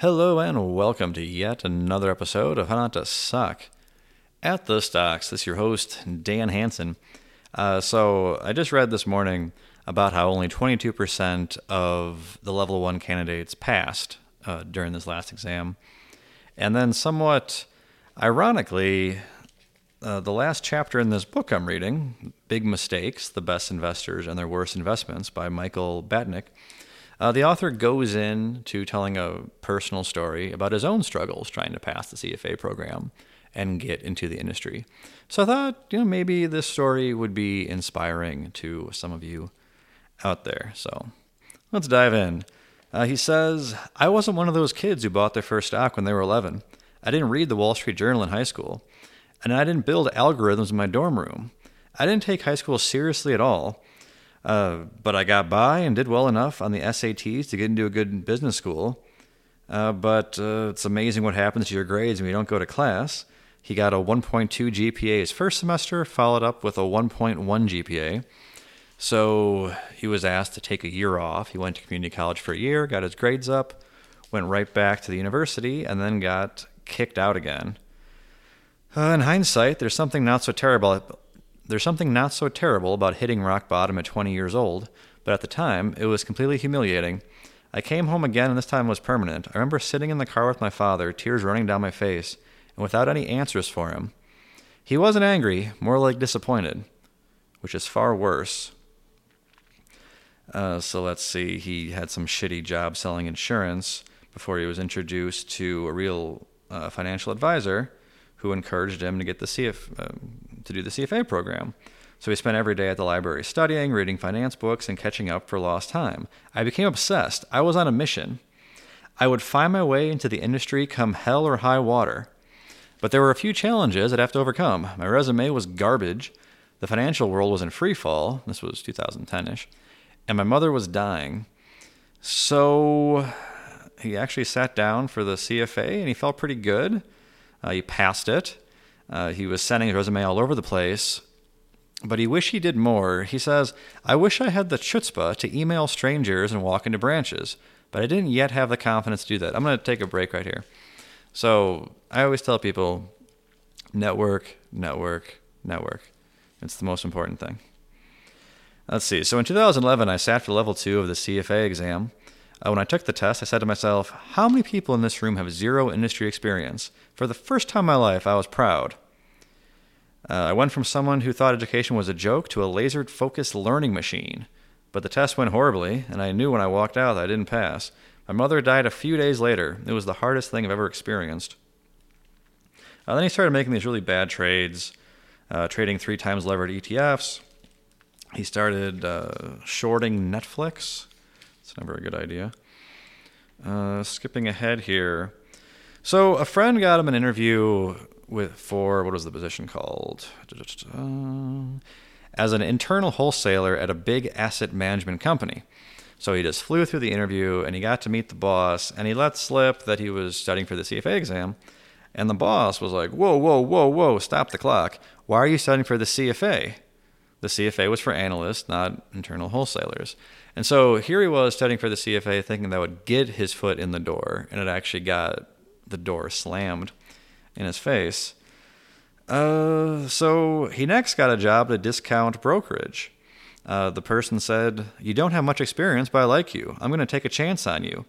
Hello and welcome to yet another episode of How Not to Suck at the Stocks. This is your host, Dan Hansen. So I just read this morning about how only 22% of the level 1 candidates passed during this last exam. And then somewhat ironically, the last chapter in this book I'm reading, Big Mistakes: The Best Investors and Their Worst Investments by Michael Batnick, the author goes into telling a personal story about his own struggles trying to pass the CFA program and get into the industry. So I thought, maybe this story would be inspiring to some of you out there. So let's dive in. He says, I wasn't one of those kids who bought their first stock when they were 11. I didn't read the Wall Street Journal in high school, and I didn't build algorithms in my dorm room. I didn't take high school seriously at all. But I got by and did well enough on the SATs to get into a good business school. But it's amazing what happens to your grades when you don't go to class. He got a 1.2 GPA his first semester, followed up with a 1.1 GPA. So he was asked to take a year off. He went to community college for a year, got his grades up, went right back to the university, and then got kicked out again. In hindsight, there's something not so terrible about hitting rock bottom at 20 years old, but at the time, it was completely humiliating. I came home again, and this time was permanent. I remember sitting in the car with my father, tears running down my face, and without any answers for him. He wasn't angry, more like disappointed, which is far worse. So let's see, he had some shitty job selling insurance before he was introduced to a real financial advisor who encouraged him to get the to do the CFA program. So he spent every day at the library studying, reading finance books, and catching up for lost time. I became obsessed. I was on a mission. I would find my way into the industry come hell or high water. But there were a few challenges I'd have to overcome. My resume was garbage. The financial world was in free fall. This was 2010-ish. And my mother was dying. So he actually sat down for the CFA, and he felt pretty good. He passed it. He was sending his resume all over the place, but he wished he did more. He says, I wish I had the chutzpah to email strangers and walk into branches, but I didn't yet have the confidence to do that. I'm going to take a break right here. So I always tell people, network, network, network. It's the most important thing. Let's see. So in 2011, I sat for level 2 of the CFA exam. When I took the test, I said to myself, how many people in this room have zero industry experience? For the first time in my life, I was proud. I went from someone who thought education was a joke to a laser-focused learning machine. But the test went horribly, and I knew when I walked out that I didn't pass. My mother died a few days later. It was the hardest thing I've ever experienced. Then he started making these really bad trades, trading 3 times levered ETFs. He started shorting Netflix. It's never a good idea. Skipping ahead here. So a friend got him an interview for what was the position called? As an internal wholesaler at a big asset management company. So he just flew through the interview, and he got to meet the boss, and he let slip that he was studying for the CFA exam. And the boss was like, whoa, whoa, whoa, whoa, stop the clock. Why are you studying for the CFA? The CFA was for analysts, not internal wholesalers. And so here he was studying for the CFA, thinking that would get his foot in the door, and it actually got the door slammed in his face. So he next got a job at a discount brokerage. The person said, you don't have much experience, but I like you. I'm going to take a chance on you.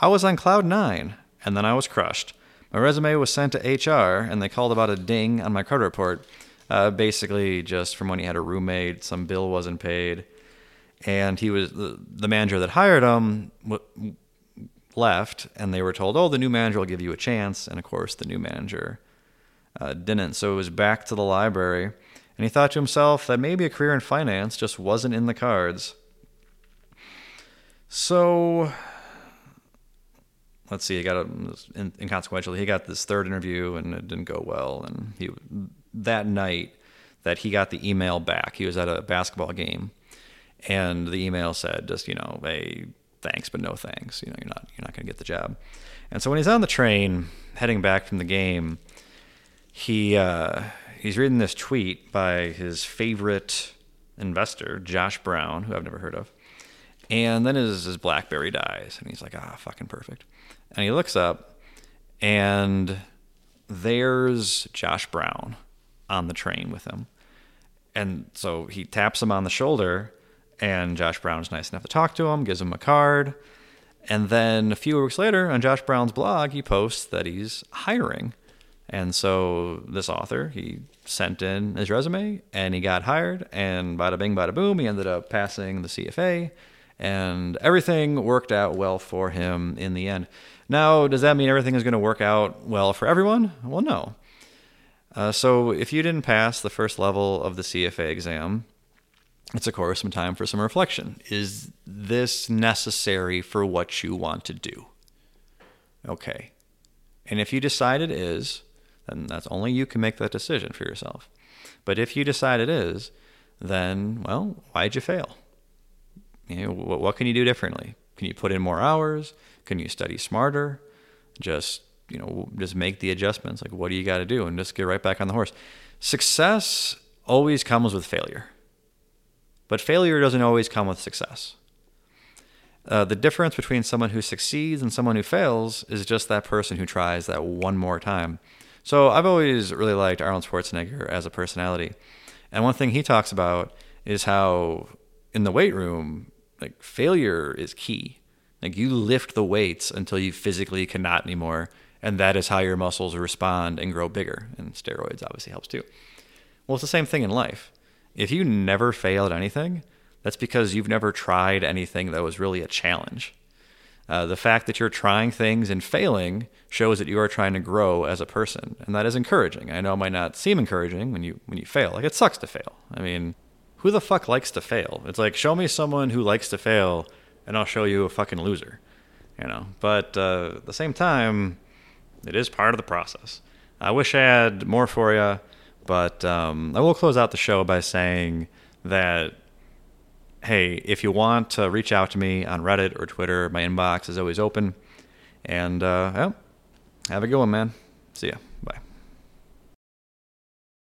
I was on cloud 9, and then I was crushed. My resume was sent to HR, and they called about a ding on my credit report. Basically just from when he had a roommate, some bill wasn't paid, and he was the manager that hired him left, and they were told, the new manager will give you a chance, and of course the new manager didn't. So he was back to the library, and he thought to himself that maybe a career in finance just wasn't in the cards. So let's see, he got inconsequentially, he got this third interview, and it didn't go well, and that night that he got the email back, he was at a basketball game, and the email said just, hey, thanks, but no thanks. You're not going to get the job. And so when he's on the train heading back from the game, he's reading this tweet by his favorite investor, Josh Brown, who I've never heard of. And then his BlackBerry dies, and he's like, ah, fucking perfect. And he looks up, and there's Josh Brown on the train with him. And so he taps him on the shoulder, and Josh Brown is nice enough to talk to him, gives him a card. And then a few weeks later, on Josh Brown's blog, he posts that he's hiring. And so this author, he sent in his resume, and he got hired, and bada bing, bada boom, he ended up passing the CFA, and everything worked out well for him in the end. Now, does that mean everything is going to work out well for everyone? Well, no. So if you didn't pass the first level of the CFA exam, it's, of course, some time for some reflection. Is this necessary for what you want to do? Okay. And if you decide it is, then that's only you can make that decision for yourself. But if you decide it is, then, well, why'd you fail? You know, what can you do differently? Can you put in more hours? Can you study smarter? Just make the adjustments. Like, what do you got to do? And just get right back on the horse. Success always comes with failure. But failure doesn't always come with success. The difference between someone who succeeds and someone who fails is just that person who tries that one more time. So I've always really liked Arnold Schwarzenegger as a personality. And one thing he talks about is how in the weight room, like, failure is key. Like, you lift the weights until you physically cannot anymore. And that is how your muscles respond and grow bigger. And steroids obviously helps too. Well, it's the same thing in life. If you never fail at anything, that's because you've never tried anything that was really a challenge. The fact that you're trying things and failing shows that you are trying to grow as a person, and that is encouraging. I know it might not seem encouraging when you fail. Like, it sucks to fail. I mean, who the fuck likes to fail? It's like, show me someone who likes to fail, and I'll show you a fucking loser. You know. But at the same time, it is part of the process. I wish I had more for you. But I will close out the show by saying that, hey, if you want to reach out to me on Reddit or Twitter, my inbox is always open. And have a good one, man. See ya. Bye.